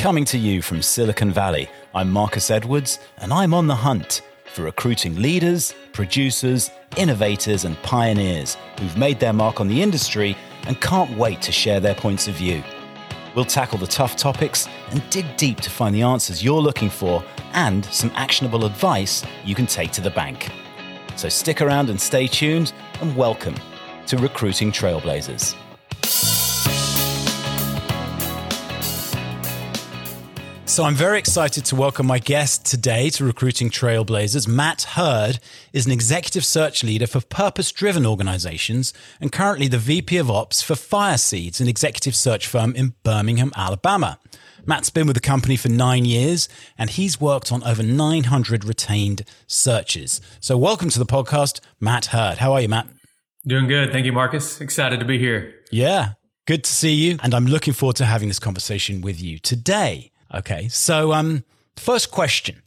Coming to you from Silicon Valley, I'm Marcus Edwards, and I'm on the hunt for recruiting leaders, producers, innovators, and pioneers who've made their mark on the industry and can't wait to share their points of view. We'll tackle the tough topics and dig deep to find the answers you're looking for and some actionable advice you can take to the bank. So stick around and stay tuned, and welcome to Recruiting Trailblazers. So I'm very excited to welcome my guest today to Recruiting Trailblazers. Matt Hurd is an executive search leader for purpose-driven organizations and currently the VP of Ops for Fireseeds, an executive search firm in Birmingham, Alabama. Matt's been with the company for 9 years and he's worked on over 900 retained searches. So welcome to the podcast, Matt Hurd. How are you, Matt? Doing good. Thank you, Marcus. Excited to be here. Yeah, good to see you. And I'm looking forward to having this conversation with you today. Okay, so first question.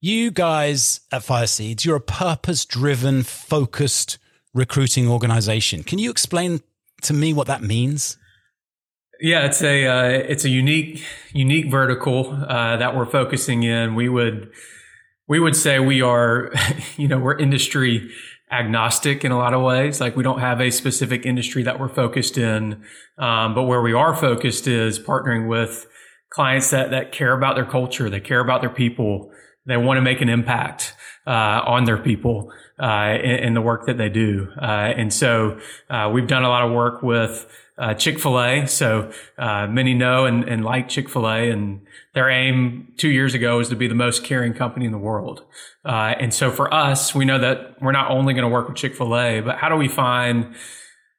You guys at Fireseeds, you're a purpose-driven, focused recruiting organization. Can you explain to me what that means? Yeah, it's a unique vertical that we're focusing in. We would say we are, we're industry agnostic in a lot of ways. Like, we don't have a specific industry that we're focused in, but where we are focused is partnering with clients that care about their culture, they care about their people, they want to make an impact on their people in the work that they do. And so we've done a lot of work with Chick-fil-A. So many know and like Chick-fil-A, and their aim 2 years ago was to be the most caring company in the world. And so for us, we know that we're not only going to work with Chick-fil-A, but how do we find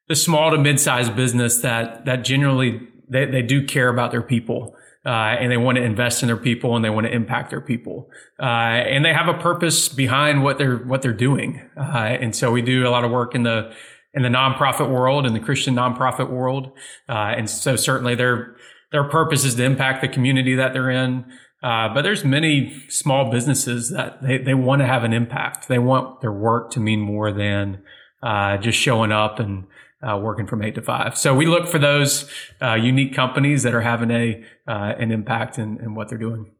the small to mid-sized business that generally they do care about their people? And they want to invest in their people, and they want to impact their people. And they have a purpose behind what they're doing. And so we do a lot of work in the nonprofit world, in the Christian nonprofit world. And so certainly their purpose is to impact the community that they're in. But there's many small businesses that they want to have an impact. They want their work to mean more than, just showing up and, working from 8 to 5. So we look for those unique companies that are having an impact in what they're doing.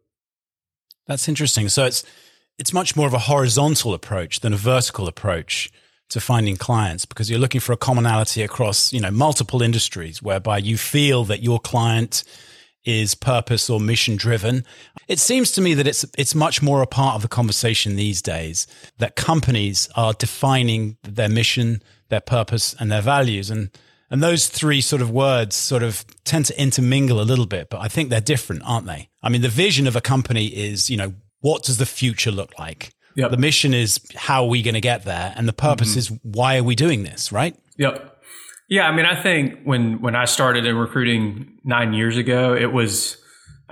That's interesting. So it's much more of a horizontal approach than a vertical approach to finding clients, because you're looking for a commonality across, multiple industries, whereby you feel that your client is purpose or mission driven. It seems to me that it's much more a part of the conversation these days, that companies are defining their mission, their purpose, and their values. And those three sort of words sort of tend to intermingle a little bit, but I think they're different, aren't they? I mean, the vision of a company is, what does the future look like? Yep. The mission is, how are we going to get there? And the purpose is, why are we doing this, right? Yep. Yeah, I mean, I think when I started in recruiting 9 years ago, it was,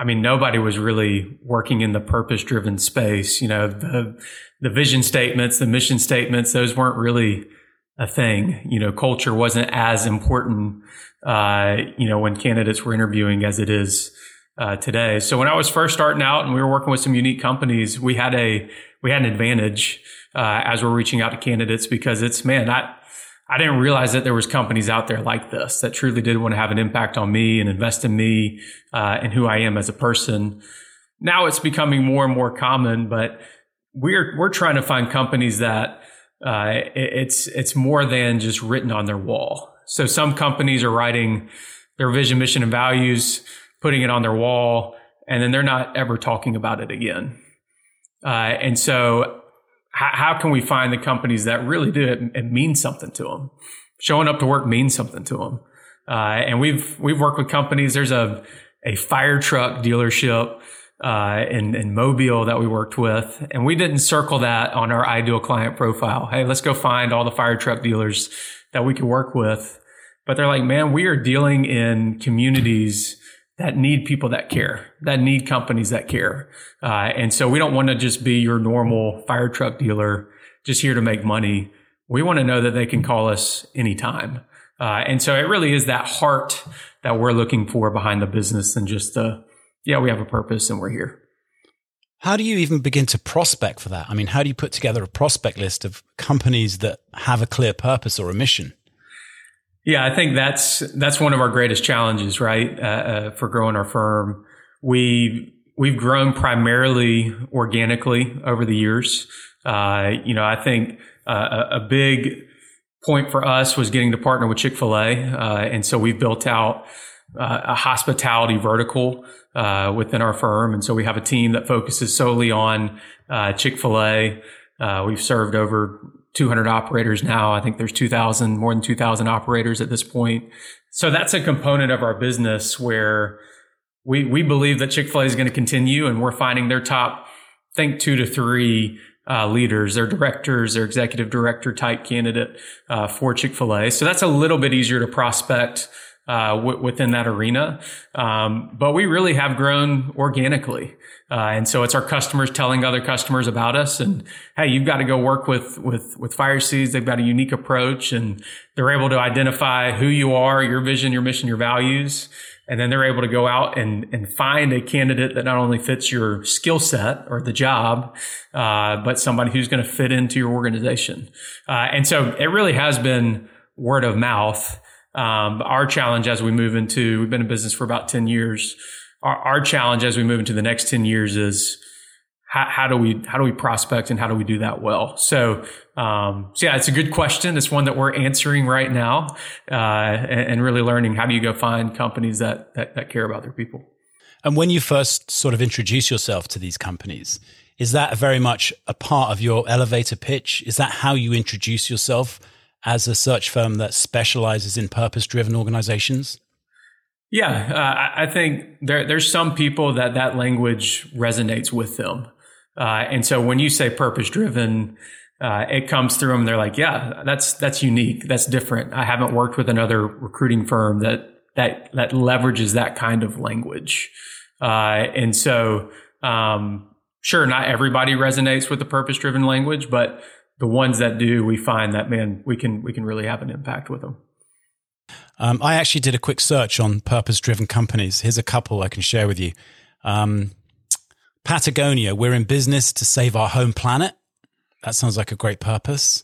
nobody was really working in the purpose-driven space. The vision statements, the mission statements, those weren't really a thing. Culture wasn't as important, when candidates were interviewing as it is today. So when I was first starting out and we were working with some unique companies, we had an advantage as we're reaching out to candidates, because I didn't realize that there was companies out there like this that truly did want to have an impact on me and invest in me and who I am as a person. Now it's becoming more and more common, but we're trying to find companies that it's more than just written on their wall. So some companies are writing their vision, mission, and values, putting it on their wall, and then they're not ever talking about it again. And so how can we find the companies that really do it? It means something to them. Showing up to work means something to them. And we've worked with companies. There's a fire truck dealership in Mobile that we worked with, and we didn't circle that on our ideal client profile. Hey, let's go find all the fire truck dealers that we could work with. But they're like, man, we are dealing in communities that need people that care, that need companies that care. And so we don't want to just be your normal fire truck dealer just here to make money. We want to know that they can call us anytime. And so it really is that heart that we're looking for behind the business, and just we have a purpose and we're here. How do you even begin to prospect for that? I mean, how do you put together a prospect list of companies that have a clear purpose or a mission? Yeah, I think that's one of our greatest challenges, right? For growing our firm, We've grown primarily organically over the years. I think a big point for us was getting to partner with Chick-fil-A. And so we've built out a hospitality vertical within our firm. And so we have a team that focuses solely on Chick-fil-A. We've served over 200 operators now. I think there's more than 2,000 operators at this point. So that's a component of our business where we believe that Chick-fil-A is going to continue, and we're finding their top, I think, 2 to 3 leaders, their directors, their executive director type candidate for Chick-fil-A. So that's a little bit easier to prospect within that arena. But we really have grown organically. And so it's our customers telling other customers about us, and, hey, you've got to go work with Fireseeds. They've got a unique approach, and they're able to identify who you are, your vision, your mission, your values. And then they're able to go out and find a candidate that not only fits your skill set or the job, but somebody who's going to fit into your organization. And so it really has been word of mouth. Our challenge as we move into, we've been in business for about 10 years. Our challenge as we move into the next 10 years is how do we prospect, and how do we do that well? So yeah, it's a good question. It's one that we're answering right now, and really learning how do you go find companies that care about their people. And when you first sort of introduce yourself to these companies, is that very much a part of your elevator pitch? Is that how you introduce yourself as a search firm that specializes in purpose-driven organizations? Yeah, I think there's some people that language resonates with them. And so when you say purpose-driven, it comes through them. They're like, yeah, that's unique. That's different. I haven't worked with another recruiting firm that leverages that kind of language. And so, sure, not everybody resonates with the purpose-driven language, but the ones that do, we find that, man, we can really have an impact with them. I actually did a quick search on purpose-driven companies. Here's a couple I can share with you. Patagonia, we're in business to save our home planet. That sounds like a great purpose.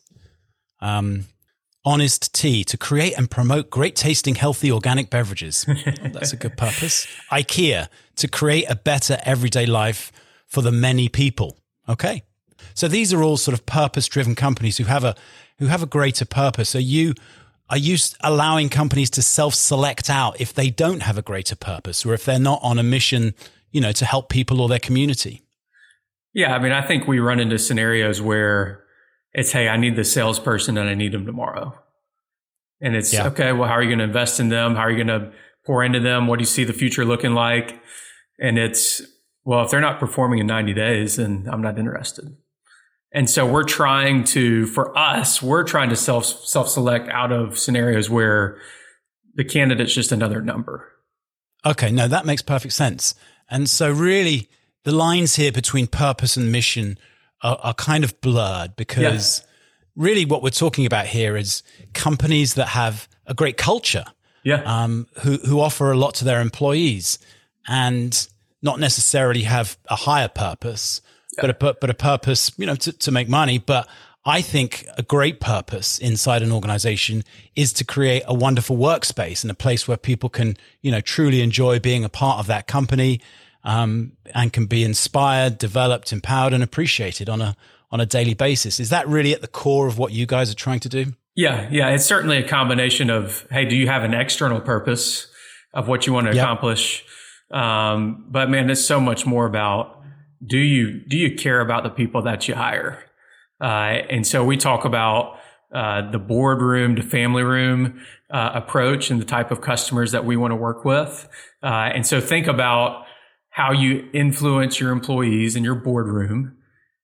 Honest Tea, to create and promote great-tasting, healthy, organic beverages. That's a good purpose. IKEA, to create a better everyday life for the many people. Okay. So these are all sort of purpose-driven companies who have a greater purpose. Are you allowing companies to self-select out if they don't have a greater purpose, or if they're not on a mission, to help people or their community? Yeah, I mean, I think we run into scenarios where it's, hey, I need the salesperson and I need them tomorrow. And it's, okay, well, how are you going to invest in them? How are you going to pour into them? What do you see the future looking like? And it's, well, if they're not performing in 90 days, then I'm not interested. And so we're trying to self-select out of scenarios where the candidate's just another number. Okay, no, that makes perfect sense. And so really the lines here between purpose and mission are kind of blurred, because really what we're talking about here is companies that have a great culture, who offer a lot to their employees and not necessarily have a higher purpose, but a purpose, to make money. But I think a great purpose inside an organization is to create a wonderful workspace and a place where people can, truly enjoy being a part of that company, and can be inspired, developed, empowered, and appreciated on a daily basis. Is that really at the core of what you guys are trying to do? Yeah. It's certainly a combination of, hey, do you have an external purpose of what you want to accomplish? But man, it's so much more about, do you care about the people that you hire? And so we talk about the boardroom to family room approach and the type of customers that we want to work with. And so think about how you influence your employees in your boardroom.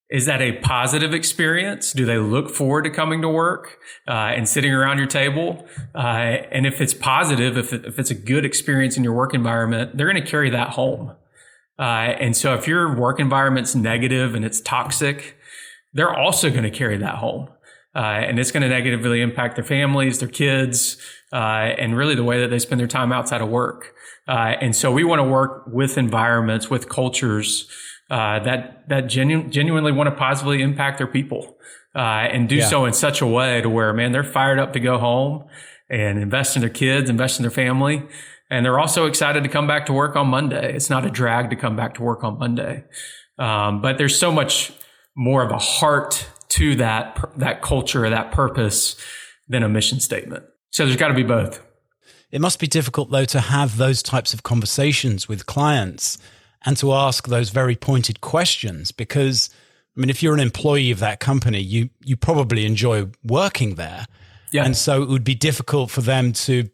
Is that a positive experience? Do they look forward to coming to work and sitting around your table? And if it's positive, if it's a good experience in your work environment, they're going to carry that home. And so if your work environment's negative and it's toxic, they're also going to carry that home. And it's going to negatively impact their families, their kids, and really the way that they spend their time outside of work. And so we want to work with environments, with cultures, that genuinely want to positively impact their people, and do so in such a way to where, man, they're fired up to go home and invest in their kids, invest in their family. And they're also excited to come back to work on Monday. It's not a drag to come back to work on Monday. But there's so much more of a heart to that culture, that purpose than a mission statement. So there's got to be both. It must be difficult, though, to have those types of conversations with clients and to ask those very pointed questions, because, I mean, if you're an employee of that company, you probably enjoy working there. Yeah. And so it would be difficult for them to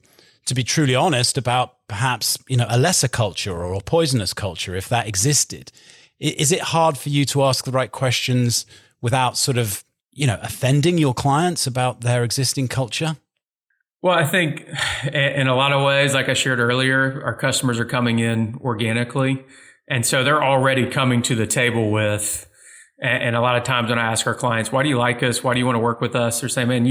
be truly honest about perhaps, a lesser culture or a poisonous culture, if that existed. Is it hard for you to ask the right questions without sort of, offending your clients about their existing culture? Well, I think in a lot of ways, like I shared earlier, our customers are coming in organically. And so they're already coming to the table with, and a lot of times when I ask our clients, why do you like us? Why do you want to work with us? They're saying, man,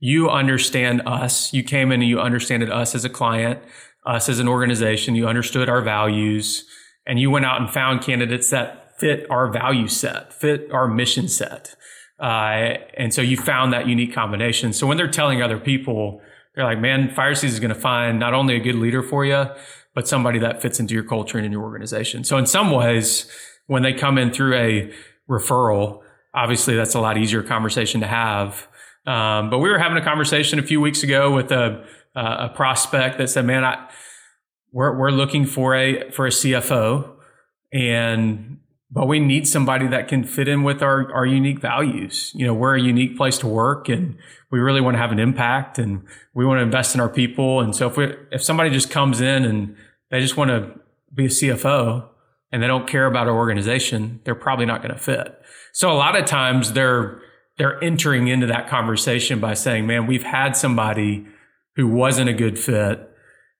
you understand us. You came in and you understood us as a client, us as an organization. You understood our values, and you went out and found candidates that fit our value set, fit our mission set. And so you found that unique combination. So when they're telling other people, they're like, man, Fireseeds is going to find not only a good leader for you, but somebody that fits into your culture and in your organization. So in some ways, when they come in through a referral, obviously that's a lot easier conversation to have. But we were having a conversation a few weeks ago with a prospect that said, man, we're looking for a CFO, but we need somebody that can fit in with our unique values. We're a unique place to work, and we really want to have an impact, and we want to invest in our people. And so if somebody just comes in and they just want to be a CFO and they don't care about our organization, they're probably not going to fit. So a lot of times they're entering into that conversation by saying, man, we've had somebody who wasn't a good fit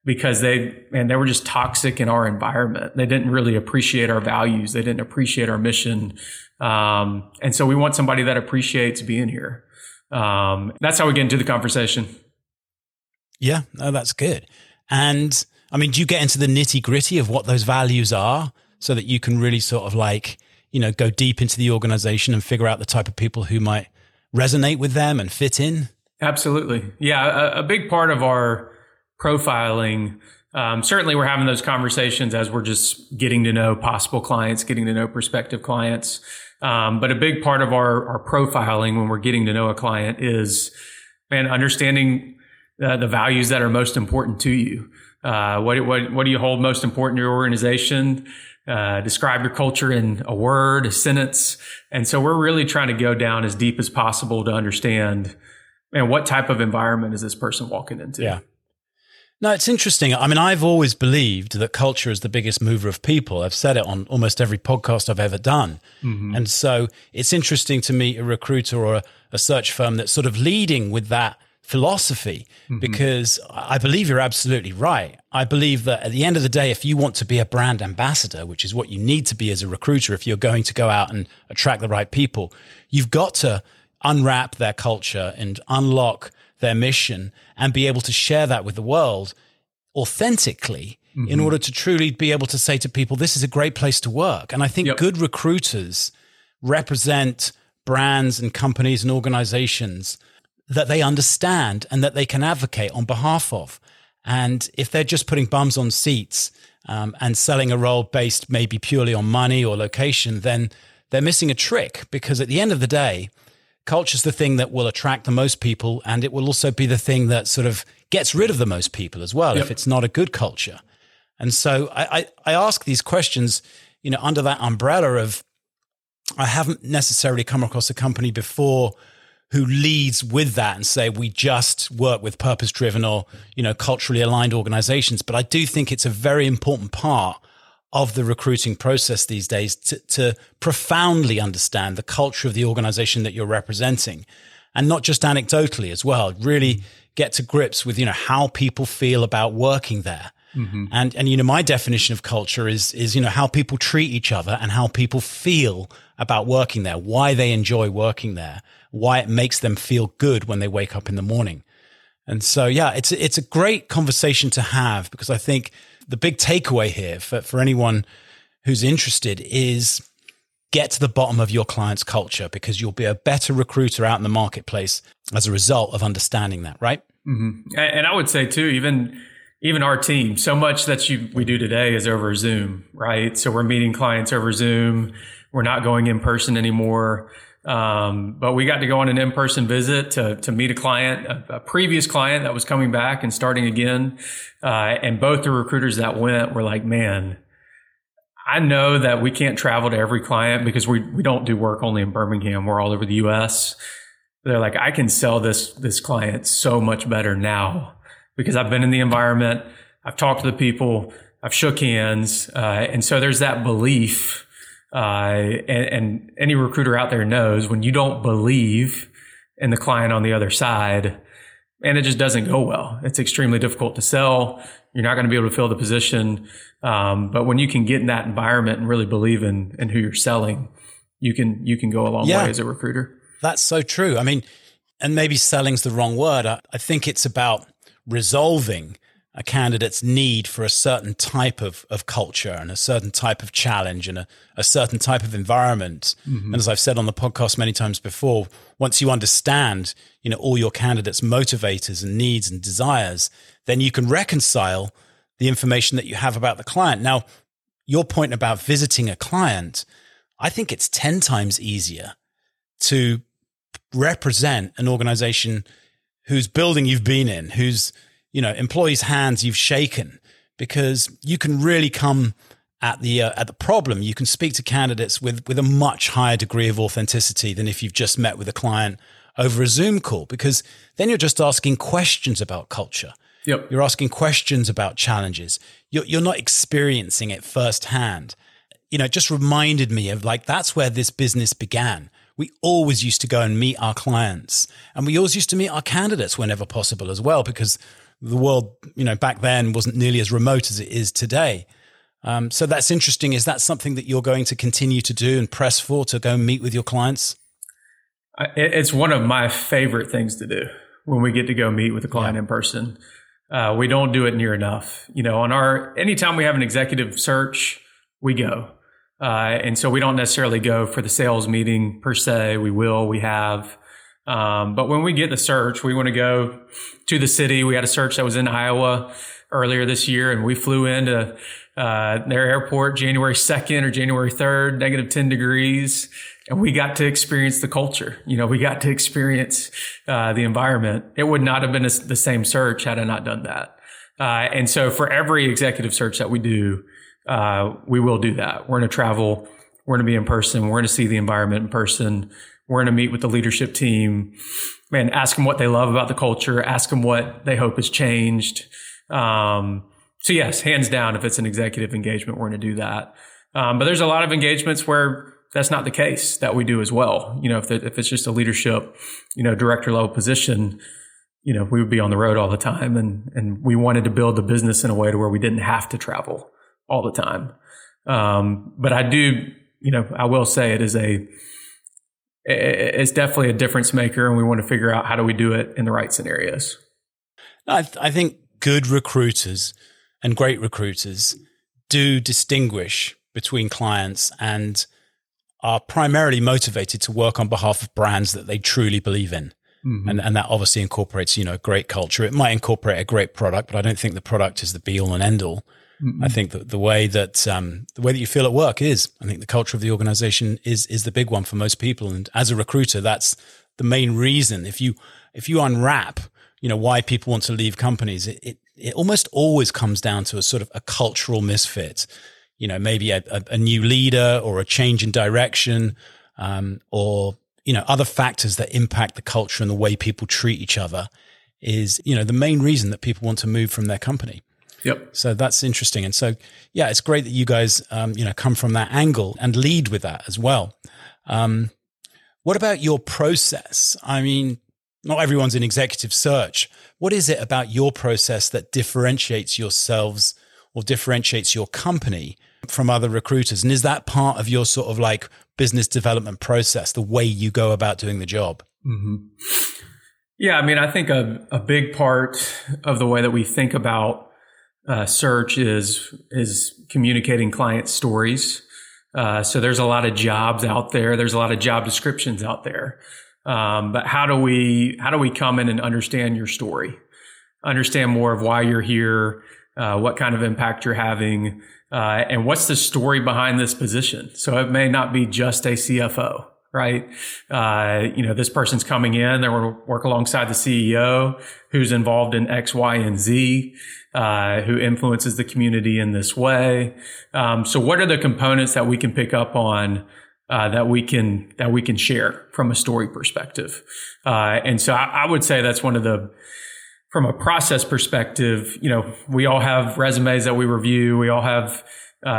because they were just toxic in our environment. They didn't really appreciate our values. They didn't appreciate our mission. And so we want somebody that appreciates being here. That's how we get into the conversation. Yeah, no, that's good. And I mean, do you get into the nitty gritty of what those values are so that you can really sort of go deep into the organization and figure out the type of people who might resonate with them and fit in? Absolutely. Yeah. A big part of our profiling, certainly we're having those conversations as we're just getting to know possible clients, getting to know prospective clients. But a big part of our profiling when we're getting to know a client is, man, understanding the values that are most important to you. What do you hold most important to your organization? Describe your culture in a word, a sentence. And so we're really trying to go down as deep as possible to understand, man, what type of environment is this person walking into? Yeah. No, it's interesting. I mean, I've always believed that culture is the biggest mover of people. I've said it on almost every podcast I've ever done. Mm-hmm. And so it's interesting to meet a recruiter or a search firm that's sort of leading with that philosophy, mm-hmm. because I believe you're absolutely right. I believe that at the end of the day, if you want to be a brand ambassador, which is what you need to be as a recruiter, if you're going to go out and attract the right people, you've got to unwrap their culture and unlock their mission and be able to share that with the world authentically, mm-hmm. in order to truly be able to say to people, this is a great place to work. And I think good recruiters represent brands and companies and organizations that they understand and that they can advocate on behalf of. And if they're just putting bums on seats and selling a role based maybe purely on money or location, then they're missing a trick, because at the end of the day, culture is the thing that will attract the most people, and it will also be the thing that sort of gets rid of the most people as well, if it's not a good culture. And so I ask these questions, under that umbrella of, I haven't necessarily come across a company before who leads with that and say, we just work with purpose-driven or, culturally aligned organizations. But I do think it's a very important part of the recruiting process these days to profoundly understand the culture of the organization that you're representing, and not just anecdotally as well, really get to grips with, how people feel about working there. Mm-hmm. And, my definition of culture is how people treat each other and how people feel about working there, why they enjoy working there, why it makes them feel good when they wake up in the morning. And so, yeah, it's a great conversation to have, because I think the big takeaway here for anyone who's interested is get to the bottom of your client's culture, because you'll be a better recruiter out in the marketplace as a result of understanding that, right? Mm-hmm. And I would say too, even even our team, so much that we do today is over Zoom, right? So we're meeting clients over Zoom. We're not going in person anymore. But we got to go on an in-person visit to meet a client, a previous client that was coming back and starting again. And both the recruiters that went were like, man, I know that we can't travel to every client because we don't do work only in Birmingham. We're all over the US. They're like, I can sell this client so much better now because I've been in the environment. I've talked to the people. I've shook hands. And so there's that belief. And any recruiter out there knows when you don't believe in the client on the other side, and it just doesn't go well. It's extremely difficult to sell. You're not going to be able to fill the position. But when you can get in that environment and really believe in who you're selling, you can go a long way as a recruiter. That's so true. I mean, and maybe selling's the wrong word. I think it's about resolving a candidate's need for a certain type of culture and a certain type of challenge and a certain type of environment. Mm-hmm. And as I've said on the podcast many times before, once you understand, all your candidates' motivators and needs and desires, then you can reconcile the information that you have about the client. Now, your point about visiting a client, I think it's 10 times easier to represent an organization whose building you've been in, whose employees' hands you've shaken, because you can really come at the problem. You can speak to candidates with a much higher degree of authenticity than if you've just met with a client over a Zoom call, because then you're just asking questions about culture. Yep. You're asking questions about challenges. You're not experiencing it firsthand. It just reminded me of that's where this business began. We always used to go and meet our clients, and we always used to meet our candidates whenever possible as well, because the world, back then wasn't nearly as remote as it is today. So that's interesting. Is that something that you're going to continue to do and press for, to go and meet with your clients? It's one of my favorite things to do when we get to go meet with a client in person. We don't do it near enough. Anytime we have an executive search, we go. And so we don't necessarily go for the sales meeting per se. We have. But when we get the search, we want to go to the city. We had a search that was in Iowa earlier this year, and we flew into their airport January 2nd or January 3rd, -10 degrees. And we got to experience the culture. We got to experience the environment. It would not have been the same search had I not done that. And so for every executive search that we do, we will do that. We're going to travel. We're going to be in person. We're going to see the environment in person. We're going to meet with the leadership team, man, ask them what they love about the culture, ask them what they hope has changed. So yes, hands down, if it's an executive engagement, we're going to do that. But there's a lot of engagements where that's not the case that we do as well. If it's just a leadership, director level position, we would be on the road all the time, and we wanted to build the business in a way to where we didn't have to travel all the time. But I do, I will say it's definitely a difference maker, and we want to figure out how do we do it in the right scenarios. I think good recruiters and great recruiters do distinguish between clients and are primarily motivated to work on behalf of brands that they truly believe in. Mm-hmm. And that obviously incorporates, a great culture. It might incorporate a great product, but I don't think the product is the be all and end all. Mm-hmm. I think that the way that you feel at work is, I think the culture of the organization is the big one for most people. And as a recruiter, that's the main reason. If you unwrap, why people want to leave companies, it almost always comes down to a sort of a cultural misfit, maybe a new leader or a change in direction, or, other factors that impact the culture and the way people treat each other is, the main reason that people want to move from their company. Yep. So that's interesting. And so, yeah, it's great that you guys, come from that angle and lead with that as well. What about your process? I mean, not everyone's in executive search. What is it about your process that differentiates yourselves or differentiates your company from other recruiters? And is that part of your sort of business development process, the way you go about doing the job? Mm-hmm. Yeah. I mean, I think a big part of the way that we think about search is communicating client stories. So there's a lot of jobs out there. There's a lot of job descriptions out there. But how do we come in and understand your story? understand more of why you're here, what kind of impact you're having, and what's the story behind this position. So it may not be just a CFO, right? This person's coming in, they're going to work alongside the CEO who's involved in X, Y, and Z, who influences the community in this way. So what are the components that we can pick up on, that we can share from a story perspective? And so I would say that's one of the, from a process perspective, we all have resumes that we review. We all have,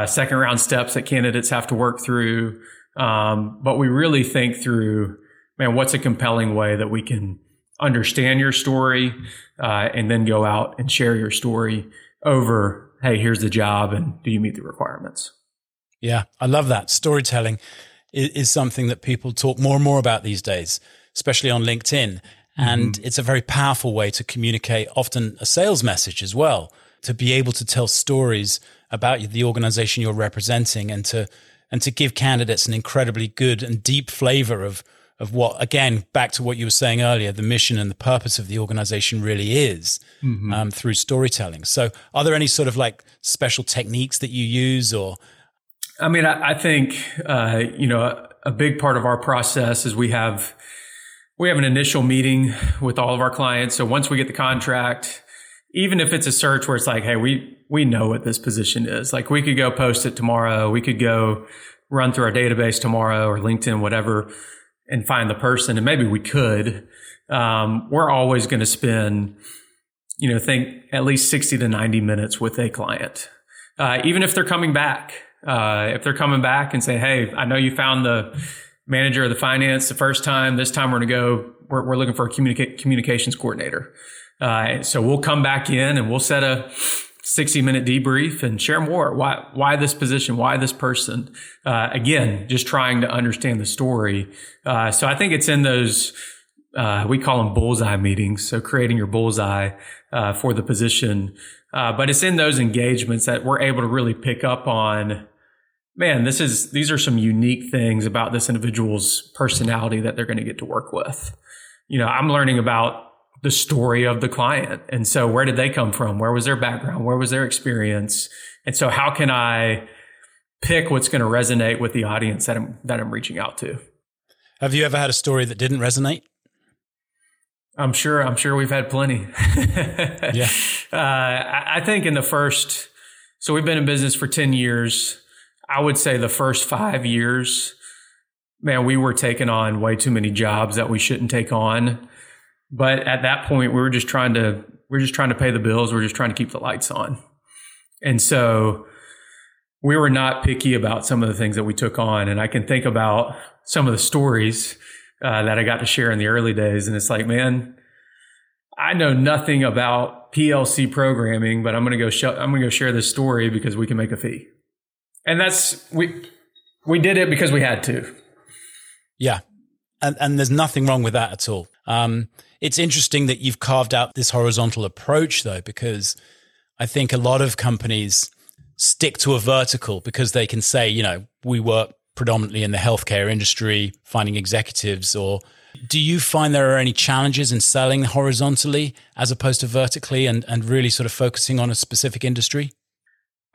second round steps that candidates have to work through. But we really think through, what's a compelling way that we can understand your story, and then go out and share your story over, hey, here's the job and do you meet the requirements? Yeah, I love that. Storytelling is something that people talk more and more about these days, especially on LinkedIn. And it's a very powerful way to communicate, often a sales message as well, to be able to tell stories about the organization you're representing and to give candidates an incredibly good and deep flavor of what, again, back to what you were saying earlier, the mission and the purpose of the organization really is, through storytelling. So are there any sort of like special techniques that you use or? I think, a big part of our process is we have an initial meeting with all of our clients. So once we get the contract, even if it's a search where it's like, hey, we know what this position is. Like we could go post it tomorrow. We could go run through our database tomorrow or LinkedIn, whatever, and find the person. And maybe we could. We're always going to spend, think at least 60 to 90 minutes with a client. Even if they're coming back, and say, hey, I know you found the manager of the finance the first time. This time we're looking for a communications coordinator. So we'll come back in and we'll set a 60-minute debrief and share more. Why this position? Why this person? Again, just trying to understand the story. So I think it's in those, we call them bullseye meetings. So creating your bullseye, for the position. But it's in those engagements that we're able to really pick up on, these are some unique things about this individual's personality that they're going to get to work with. I'm learning about the story of the client. And so where did they come from? Where was their background? Where was their experience? And so how can I pick what's going to resonate with the audience that I'm reaching out to? Have you ever had a story that didn't resonate? I'm sure we've had plenty. Yeah. I think so we've been in business for 10 years. I would say the first 5 years, we were taking on way too many jobs that we shouldn't take on. But at that point, we were just trying to pay the bills. We're just trying to keep the lights on. And so we were not picky about some of the things that we took on. And I can think about some of the stories that I got to share in the early days. And it's like, I know nothing about PLC programming, but I'm going to go share this story because we can make a fee. And that's, we did it because we had to. Yeah. And there's nothing wrong with that at all. It's interesting that you've carved out this horizontal approach though, because I think a lot of companies stick to a vertical because they can say, we work predominantly in the healthcare industry, finding executives. Or do you find there are any challenges in selling horizontally as opposed to vertically and really sort of focusing on a specific industry?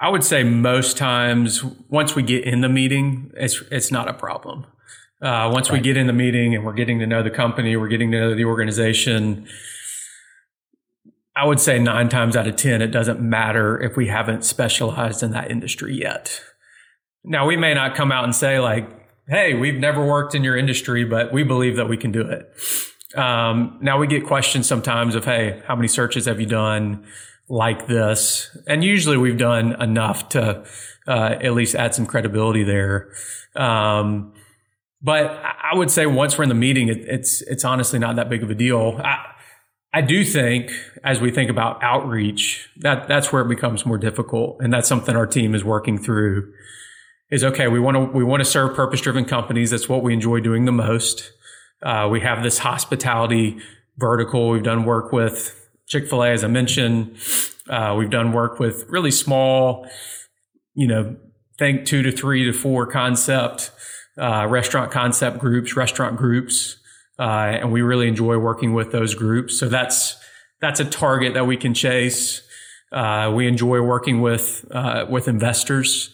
I would say most times, once we get in the meeting, it's not a problem. Once we get in the meeting and we're getting to know the company, we're getting to know the organization, I would say 9 times out of 10, it doesn't matter if we haven't specialized in that industry yet. Now, we may not come out and say like, hey, we've never worked in your industry, but we believe that we can do it. Now we get questions sometimes of, hey, how many searches have you done like this? And usually we've done enough to at least add some credibility there. But I would say once we're in the meeting, it's honestly not that big of a deal. I do think as we think about outreach, that's where it becomes more difficult. And that's something our team is working through is, okay, we want to serve purpose-driven companies. That's what we enjoy doing the most. We have this hospitality vertical. We've done work with Chick-fil-A, as I mentioned. We've done work with really small, think 2 to 3 to 4 concept restaurant groups, and we really enjoy working with those groups. So that's that's a target that we can chase. We enjoy working with investors.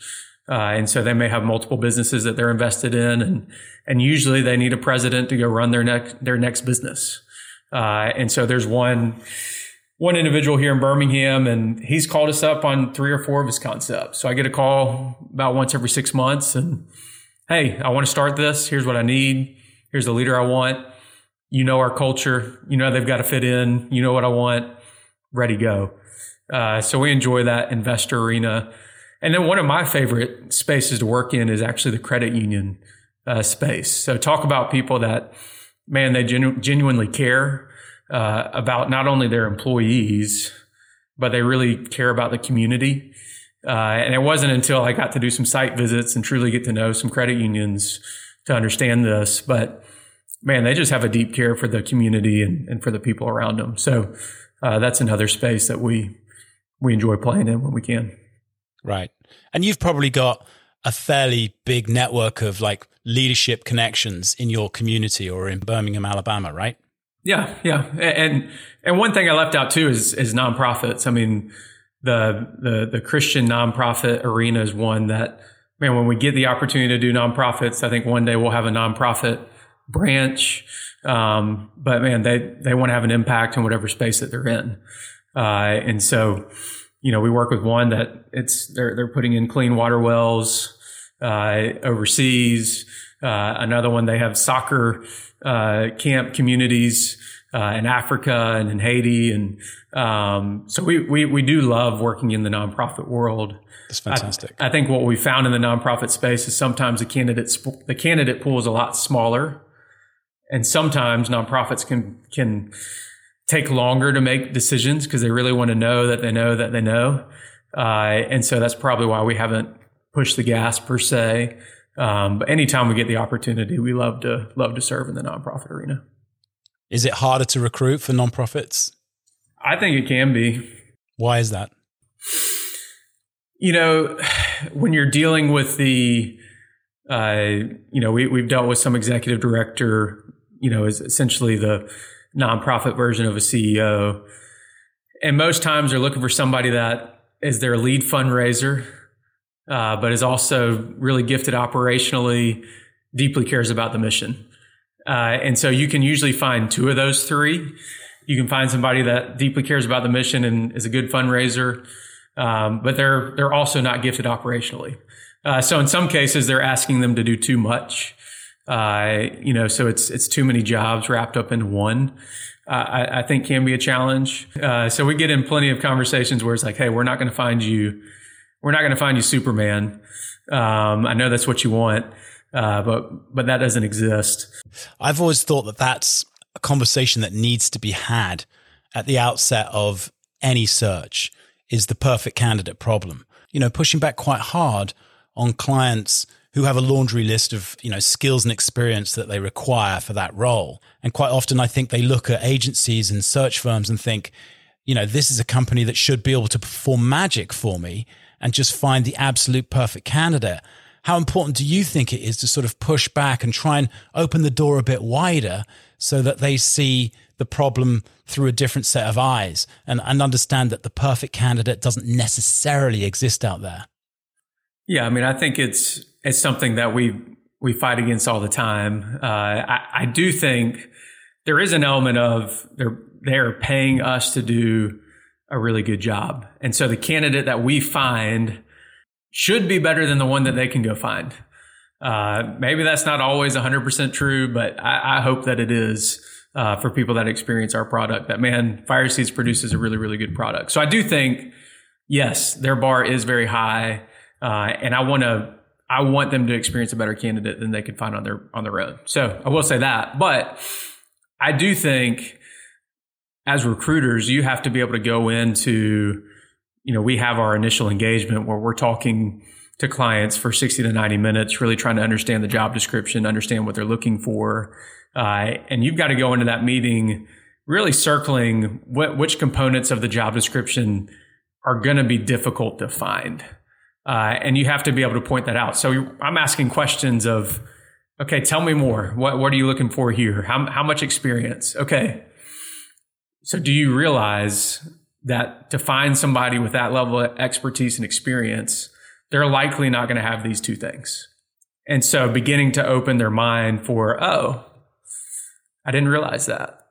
And so they may have multiple businesses that they're invested in, and usually they need a president to go run their next business. And so there's one individual here in Birmingham, and he's called us up on 3 or 4 of his concepts. So I get a call about once every 6 months, and hey, I want to start this. Here's what I need. Here's the leader I want. You know our culture. You know they've got to fit in. You know what I want. Ready, go. So we enjoy that investor arena. And then one of my favorite spaces to work in is actually the credit union space. So talk about people that, man, they genuinely care about not only their employees, but they really care about the community. And it wasn't until I got to do some site visits and truly get to know some credit unions to understand this. But man, they just have a deep care for the community and for the people around them. So that's another space that we enjoy playing in when we can. Right. And you've probably got a fairly big network of like leadership connections in your community or in Birmingham, Alabama, right? Yeah. Yeah. And one thing I left out too is nonprofits. I mean, the Christian nonprofit arena is one that, man, when we get the opportunity to do nonprofits, I think one day we'll have a nonprofit branch. But man, they want to have an impact in whatever space that they're in. And so, you know, we work with one that they're putting in clean water wells overseas. Another one, they have soccer camp communities in Africa and in Haiti, and so we do love working in the nonprofit world. That's fantastic. I think what we found in the nonprofit space is sometimes the candidate pool is a lot smaller, and sometimes nonprofits can take longer to make decisions because they really want to know. And so that's probably why we haven't pushed the gas per se. But anytime we get the opportunity, we love to serve in the nonprofit arena. Is it harder to recruit for nonprofits? I think it can be. Why is that? You know, when you're dealing with the, you know, we've dealt with some executive director, you know, is essentially the nonprofit version of a CEO. And most times they're looking for somebody that is their lead fundraiser, but is also really gifted operationally, deeply cares about the mission. And so you can usually find 2 of those 3. You can find somebody that deeply cares about the mission and is a good fundraiser, but they're also not gifted operationally. So in some cases, they're asking them to do too much. You know, so it's too many jobs wrapped up into one, I think can be a challenge. So we get in plenty of conversations where it's like, hey, we're not going to find you Superman. I know that's what you want, but that doesn't exist. I've always thought that that's a conversation that needs to be had at the outset of any search is the perfect candidate problem. You know, pushing back quite hard on clients who have a laundry list of, you know, skills and experience that they require for that role. And quite often I think they look at agencies and search firms and think, you know, this is a company that should be able to perform magic for me and just find the absolute perfect candidate. How important do you think it is to sort of push back and try and open the door a bit wider so that they see the problem through a different set of eyes and understand that the perfect candidate doesn't necessarily exist out there? Yeah, I mean, I think it's something that we fight against all the time. I do think there is an element of they're paying us to do a really good job. And so the candidate that we find should be better than the one that they can go find. Maybe that's not always 100% true, but I hope that it is for people that experience our product that, man, Fireseeds produces a really, really good product. So I do think, yes, their bar is very high. And I want them to experience a better candidate than they could find on their own. So I will say that, but I do think as recruiters, you have to be able to go into, you know, we have our initial engagement where we're talking to clients for 60 to 90 minutes, really trying to understand the job description, understand what they're looking for. And you've got to go into that meeting really circling which components of the job description are going to be difficult to find. And you have to be able to point that out. So I'm asking questions of, okay, tell me more. What are you looking for here? How much experience? Okay. So do you realize that to find somebody with that level of expertise and experience, they're likely not going to have these two things? And so beginning to open their mind for, oh, I didn't realize that.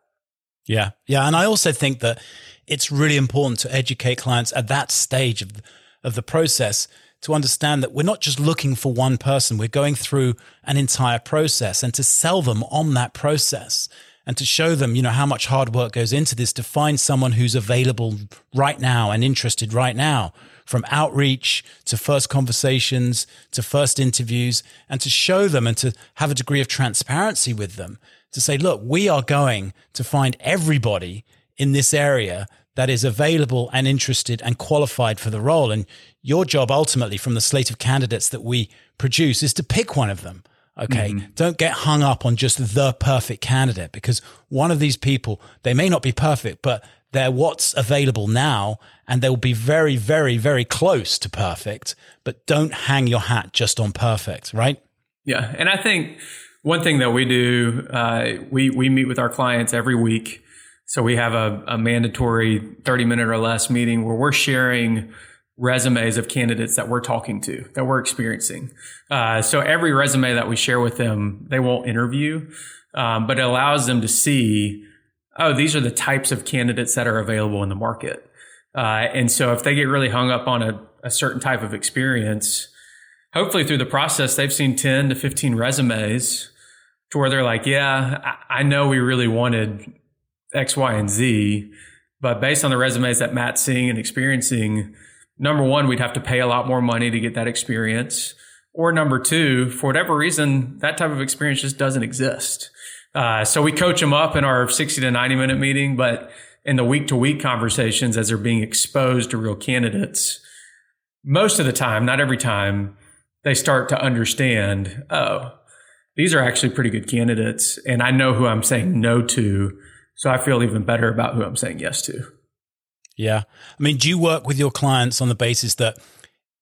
Yeah. Yeah. And I also think that it's really important to educate clients at that stage of the process to understand that we're not just looking for one person. We're going through an entire process, and to sell them on that process and to show them, you know, how much hard work goes into this to find someone who's available right now and interested right now, from outreach to first conversations to first interviews, and to show them and to have a degree of transparency with them to say, look, we are going to find everybody in this area that is available and interested and qualified for the role. And your job ultimately from the slate of candidates that we produce is to pick one of them. Okay. Mm-hmm. Don't get hung up on just the perfect candidate, because one of these people, they may not be perfect, but they're what's available now, and they'll be very, very, very close to perfect, but don't hang your hat just on perfect. Right. Yeah. And I think one thing that we do, we meet with our clients every week. So we have a mandatory 30-minute or less meeting where we're sharing resumes of candidates that we're talking to, that we're experiencing. So every resume that we share with them, they won't interview, but it allows them to see, oh, these are the types of candidates that are available in the market. And so if they get really hung up on a certain type of experience, hopefully through the process, they've seen 10 to 15 resumes to where they're like, yeah, I know we really wanted X, Y, and Z, but based on the resumes that Matt's seeing and experiencing, number one, we'd have to pay a lot more money to get that experience. Or number two, for whatever reason, that type of experience just doesn't exist. So we coach them up in our 60 to 90 minute meeting, but in the week to week conversations, as they're being exposed to real candidates, most of the time, not every time, they start to understand, oh, these are actually pretty good candidates, and I know who I'm saying no to, so I feel even better about who I'm saying yes to. Yeah. I mean, do you work with your clients on the basis that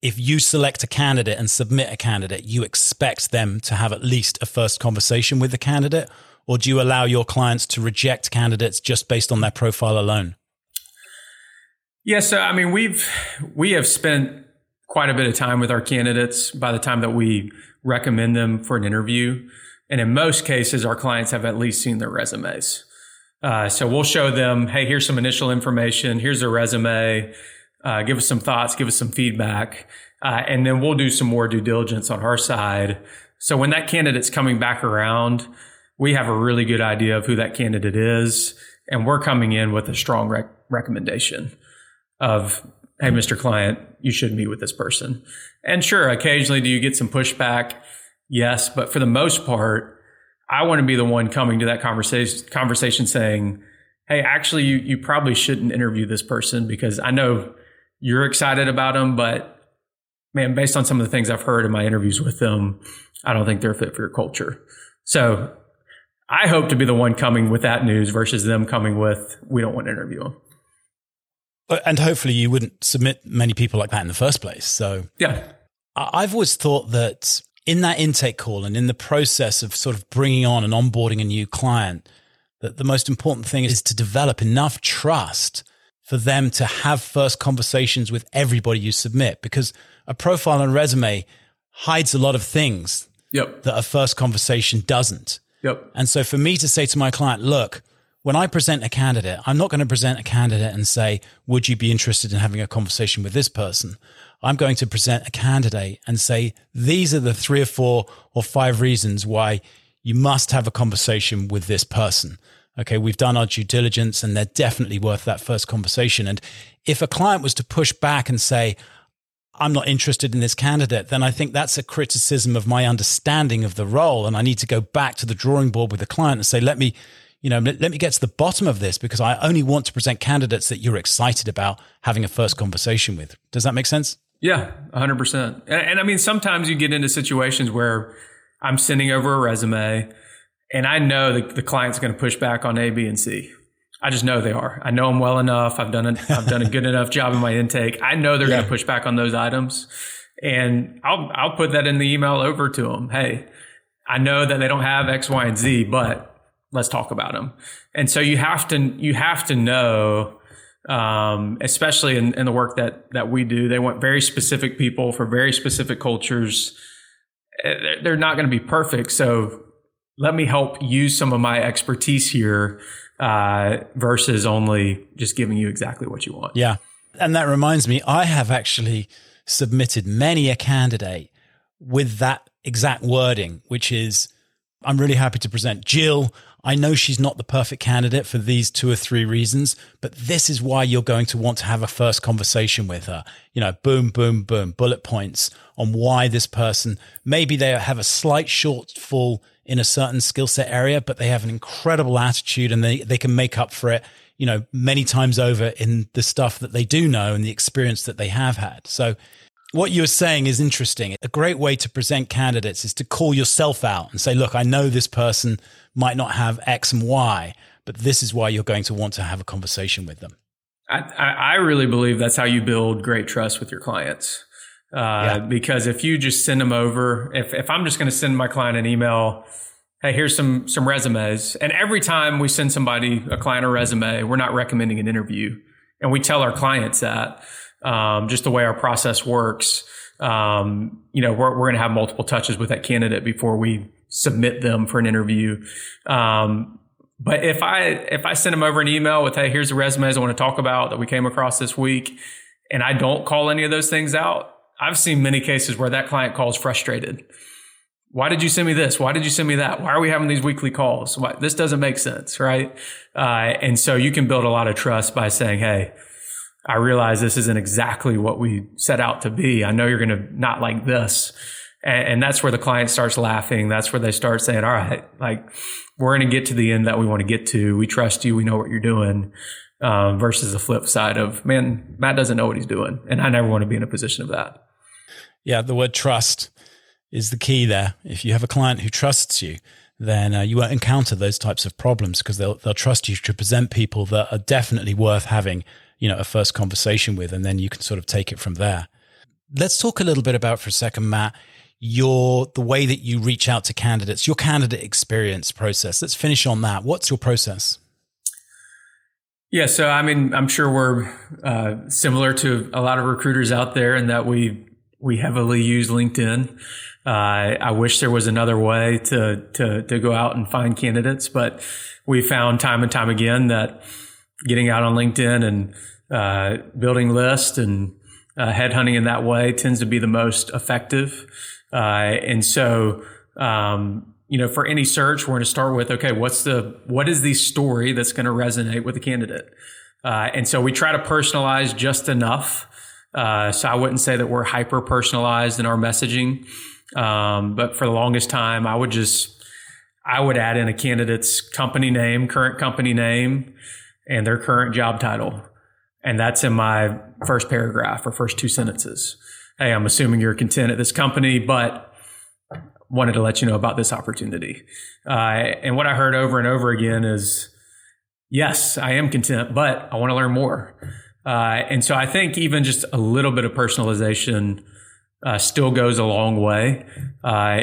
if you select a candidate and submit a candidate, you expect them to have at least a first conversation with the candidate? Or do you allow your clients to reject candidates just based on their profile alone? Yeah. So, I mean, we have spent quite a bit of time with our candidates by the time that we recommend them for an interview. And in most cases, our clients have at least seen their resumes. So we'll show them, hey, here's some initial information. Here's a resume. Give us some thoughts. Give us some feedback. And then we'll do some more due diligence on our side. So when that candidate's coming back around, we have a really good idea of who that candidate is. And we're coming in with a strong recommendation of, hey, Mr. Client, you should meet with this person. And sure, occasionally do you get some pushback? Yes. But for the most part, I want to be the one coming to that conversation saying, hey, actually, you probably shouldn't interview this person, because I know you're excited about them, but man, based on some of the things I've heard in my interviews with them, I don't think they're a fit for your culture. So I hope to be the one coming with that news versus them coming with, we don't want to interview them. And hopefully you wouldn't submit many people like that in the first place. So yeah, I've always thought that in that intake call and in the process of sort of bringing on and onboarding a new client, that the most important thing is to develop enough trust for them to have first conversations with everybody you submit, because a profile and resume hides a lot of things Yep. that a first conversation doesn't. Yep. And so for me to say to my client, look, when I present a candidate, I'm not going to present a candidate and say, would you be interested in having a conversation with this person? I'm going to present a candidate and say, these are the 3 or 4 or 5 reasons why you must have a conversation with this person. Okay, we've done our due diligence and they're definitely worth that first conversation. And if a client was to push back and say, I'm not interested in this candidate, then I think that's a criticism of my understanding of the role. And I need to go back to the drawing board with the client and say, let me get to the bottom of this, because I only want to present candidates that you're excited about having a first conversation with. Does that make sense? Yeah, 100%. And I mean, sometimes you get into situations where I'm sending over a resume and I know the client's going to push back on A, B, and C. I just know they are. I know them well enough. I've done a good enough job in my intake. I know they're going to push back on those items, and I'll put that in the email over to them. Hey, I know that they don't have X, Y, and Z, but let's talk about them. And so you have to know, especially in the work that we do, they want very specific people for very specific cultures. They're not going to be perfect. So let me help use some of my expertise here, versus only just giving you exactly what you want. Yeah. And that reminds me, I have actually submitted many a candidate with that exact wording, which is, I'm really happy to present Jill. I know she's not the perfect candidate for these 2 or 3 reasons, but this is why you're going to want to have a first conversation with her. You know, boom, boom, boom, bullet points on why this person, maybe they have a slight shortfall in a certain skill set area, but they have an incredible attitude and they can make up for it, you know, many times over in the stuff that they do know and the experience that they have had. So what you're saying is interesting. A great way to present candidates is to call yourself out and say, look, I know this person might not have X and Y, but this is why you're going to want to have a conversation with them. I really believe that's how you build great trust with your clients. Because if you just send them over, if I'm just going to send my client an email, hey, here's some resumes. And every time we send somebody, a client, a resume, we're not recommending an interview. And we tell our clients that. Just the way our process works, you know, we're going to have multiple touches with that candidate before we submit them for an interview. But if I send them over an email with, hey, here's the resumes I want to talk about that we came across this week, and I don't call any of those things out, I've seen many cases where that client calls frustrated. Why did you send me this? Why did you send me that? Why are we having these weekly calls? Why, this doesn't make sense, right? And so you can build a lot of trust by saying, hey, I realize this isn't exactly what we set out to be. I know you're going to not like this. And that's where the client starts laughing. That's where they start saying, all right, like, we're going to get to the end that we want to get to. We trust you. We know what you're doing, versus the flip side of, man, Matt doesn't know what he's doing. And I never want to be in a position of that. Yeah. The word trust is the key there. If you have a client who trusts you, then you won't encounter those types of problems because they'll trust you to present people that are definitely worth having, you know, a first conversation with, and then you can sort of take it from there. Let's talk a little bit about for a second, Matt, the way that you reach out to candidates, your candidate experience process. Let's finish on that. What's your process? Yeah. So, I mean, I'm sure we're similar to a lot of recruiters out there in that we heavily use LinkedIn. I wish there was another way to go out and find candidates, but we found time and time again that getting out on LinkedIn and building lists and headhunting in that way tends to be the most effective. And so, you know, for any search, we're going to start with, okay, what is the story that's going to resonate with the candidate? And so we try to personalize just enough. So I wouldn't say that we're hyper personalized in our messaging. But for the longest time, I would add in a candidate's company name, current company name, and their current job title. And that's in my first paragraph or first 2 sentences. Hey, I'm assuming you're content at this company, but wanted to let you know about this opportunity. And what I heard over and over again is, yes, I am content, but I want to learn more. And so I think even just a little bit of personalization still goes a long way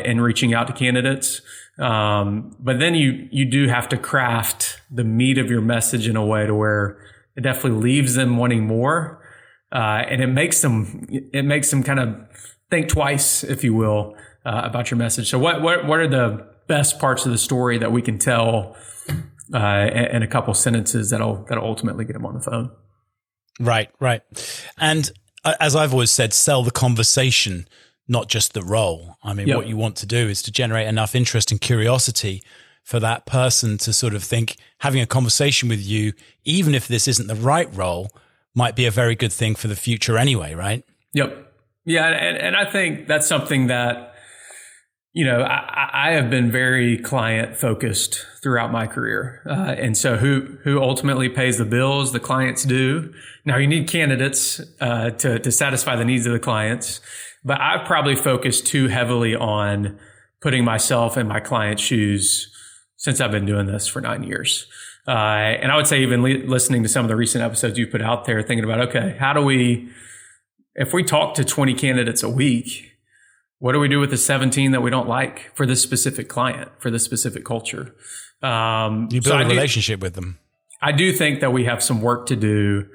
in reaching out to candidates. But then you do have to craft the meat of your message in a way to where it definitely leaves them wanting more. And it makes them kind of think twice, if you will, about your message. So what are the best parts of the story that we can tell in a couple sentences that'll ultimately get them on the phone? Right. And as I've always said, sell the conversation, not just the role. I mean, What you want to do is to generate enough interest and curiosity for that person to sort of think having a conversation with you, even if this isn't the right role, might be a very good thing for the future anyway, right? Yep. Yeah. And I think that's something that, you know, I have been very client focused throughout my career. And so who ultimately pays the bills? The clients do. Now you need candidates to satisfy the needs of the clients, but I've probably focused too heavily on putting myself in my client's shoes since I've been doing this for 9 years. And I would say even listening to some of the recent episodes you put out there, thinking about, okay, if we talk to 20 candidates a week, what do we do with the 17 that we don't like for this specific client, for this specific culture? You build a relationship with them. I do think that we have some work to do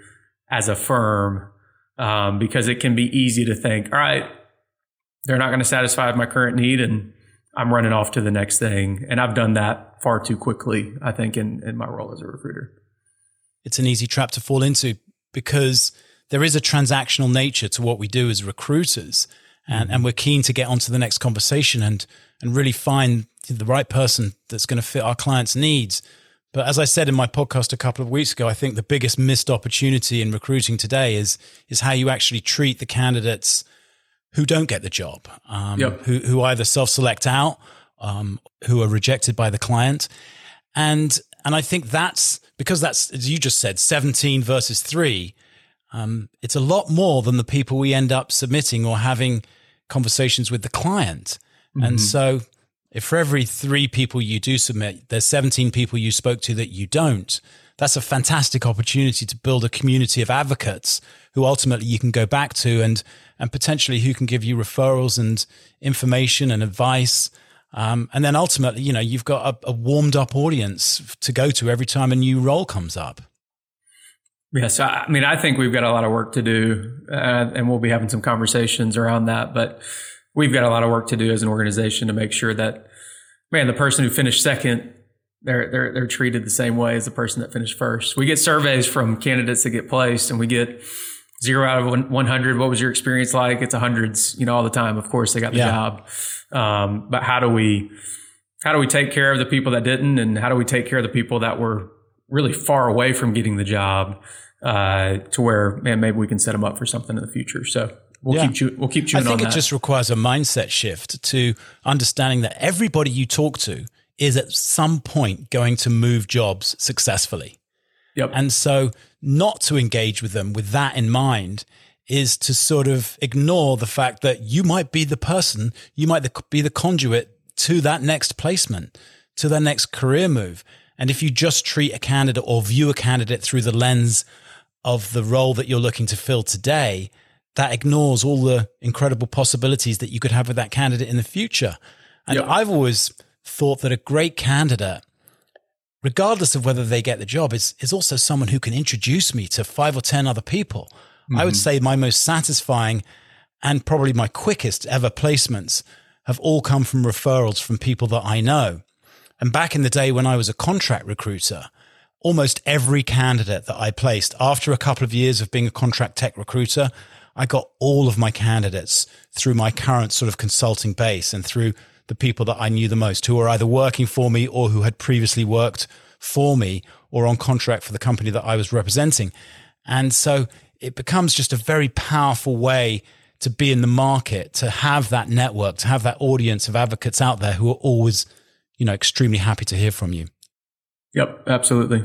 as a firm, because it can be easy to think, all right, they're not going to satisfy my current need and I'm running off to the next thing. And I've done that far too quickly, I think, in my role as a recruiter. It's an easy trap to fall into because there is a transactional nature to what we do as recruiters. And we're keen to get onto the next conversation and really find the right person that's going to fit our clients' needs. But as I said in my podcast a couple of weeks ago, I think the biggest missed opportunity in recruiting today is how you actually treat the candidates who don't get the job, who either self-select out, who are rejected by the client. And I think that's, because that's, as you just said, 17 versus 3, it's a lot more than the people we end up submitting or having conversations with the client. Mm-hmm. And so if for every 3 people you do submit, there's 17 people you spoke to that you don't, that's a fantastic opportunity to build a community of advocates who ultimately you can go back to and potentially who can give you referrals and information and advice. And then ultimately, you know, you've got a warmed up audience to go to every time a new role comes up. Yes. I mean, I think we've got a lot of work to do, and we'll be having some conversations around that, but we've got a lot of work to do as an organization to make sure that, man, the person who finished second, they're treated the same way as the person that finished first. We get surveys from candidates that get placed and we get 0 out of 100. What was your experience like? It's 100s, all the time. Of course they got the job. But how do we take care of the people that didn't? And how do we take care of the people that were really far away from getting the job, to where, man, maybe we can set them up for something in the future. So we'll keep chewing on that. I think it just requires a mindset shift to understanding that everybody you talk to is at some point going to move jobs successfully. Yep. And so not to engage with them with that in mind is to sort of ignore the fact that you might be the person, you might be the conduit to that next placement, to their next career move. And if you just treat a candidate or view a candidate through the lens of the role that you're looking to fill today, that ignores all the incredible possibilities that you could have with that candidate in the future. And yep. I've always thought that a great candidate, regardless of whether they get the job, is also someone who can introduce me to 5 or 10 other people. Mm-hmm. I would say my most satisfying and probably my quickest ever placements have all come from referrals from people that I know. And back in the day when I was a contract recruiter, almost every candidate that I placed after a couple of years of being a contract tech recruiter, I got all of my candidates through my current sort of consulting base and through the people that I knew the most who were either working for me or who had previously worked for me or on contract for the company that I was representing. And so it becomes just a very powerful way to be in the market, to have that network, to have that audience of advocates out there who are always extremely happy to hear from you. Yep, absolutely.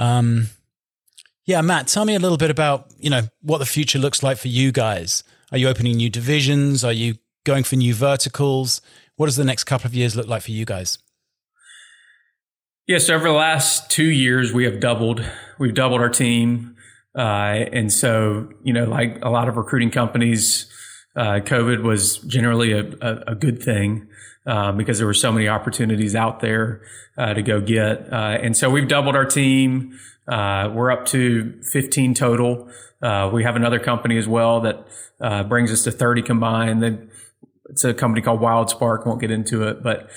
Matt, tell me a little bit about, what the future looks like for you guys. Are you opening new divisions? Are you going for new verticals? What does the next couple of years look like for you guys? Yes, over the last 2 years, we have doubled. We've doubled our team. And so, like a lot of recruiting companies, COVID was generally a good thing. Because there were so many opportunities out there to go get. And so we've doubled our team. We're up to 15 total. We have another company as well that brings us to 30 combined. It's a company called WildSpark. Won't get into it, but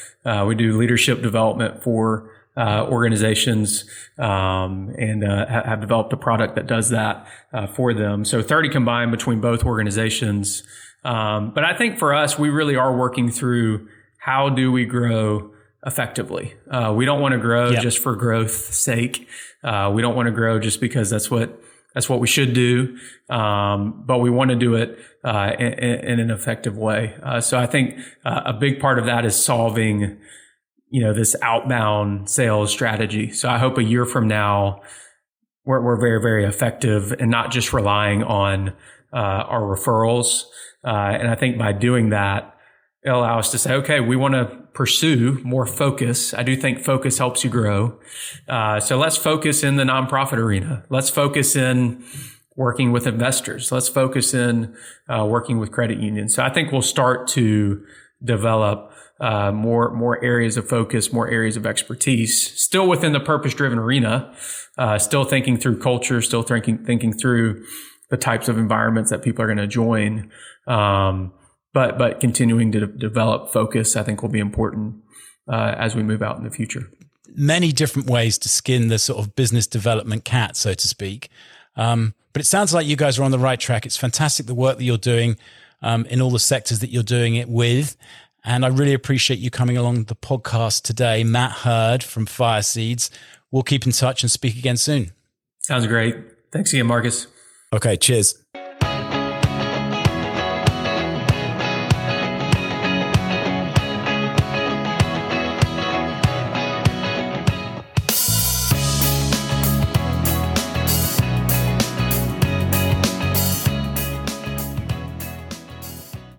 we do leadership development for organizations and have developed a product that does that for them. So 30 combined between both organizations. But I think for us, we really are working through how do we grow effectively? We don't want to grow just for growth's sake. We don't want to grow just because that's what we should do. But we want to do it in an effective way. So I think a big part of that is solving, this outbound sales strategy. So I hope a year from now, we're very, very effective and not just relying on our referrals. And I think by doing that, it'll allow us to say, okay, we want to pursue more focus. I do think focus helps you grow. So let's focus in the nonprofit arena. Let's focus in working with investors. Let's focus in working with credit unions. So I think we'll start to develop more areas of focus, more areas of expertise, still within the purpose-driven arena, still thinking through culture, still thinking through the types of environments that people are going to join. But continuing to develop focus, I think, will be important as we move out in the future. Many different ways to skin the sort of business development cat, so to speak. But it sounds like you guys are on the right track. It's fantastic the work that you're doing in all the sectors that you're doing it with. And I really appreciate you coming along the podcast today. Matt Hurd from Fireseeds. We'll keep in touch and speak again soon. Sounds great. Thanks again, Marcus. Okay, cheers.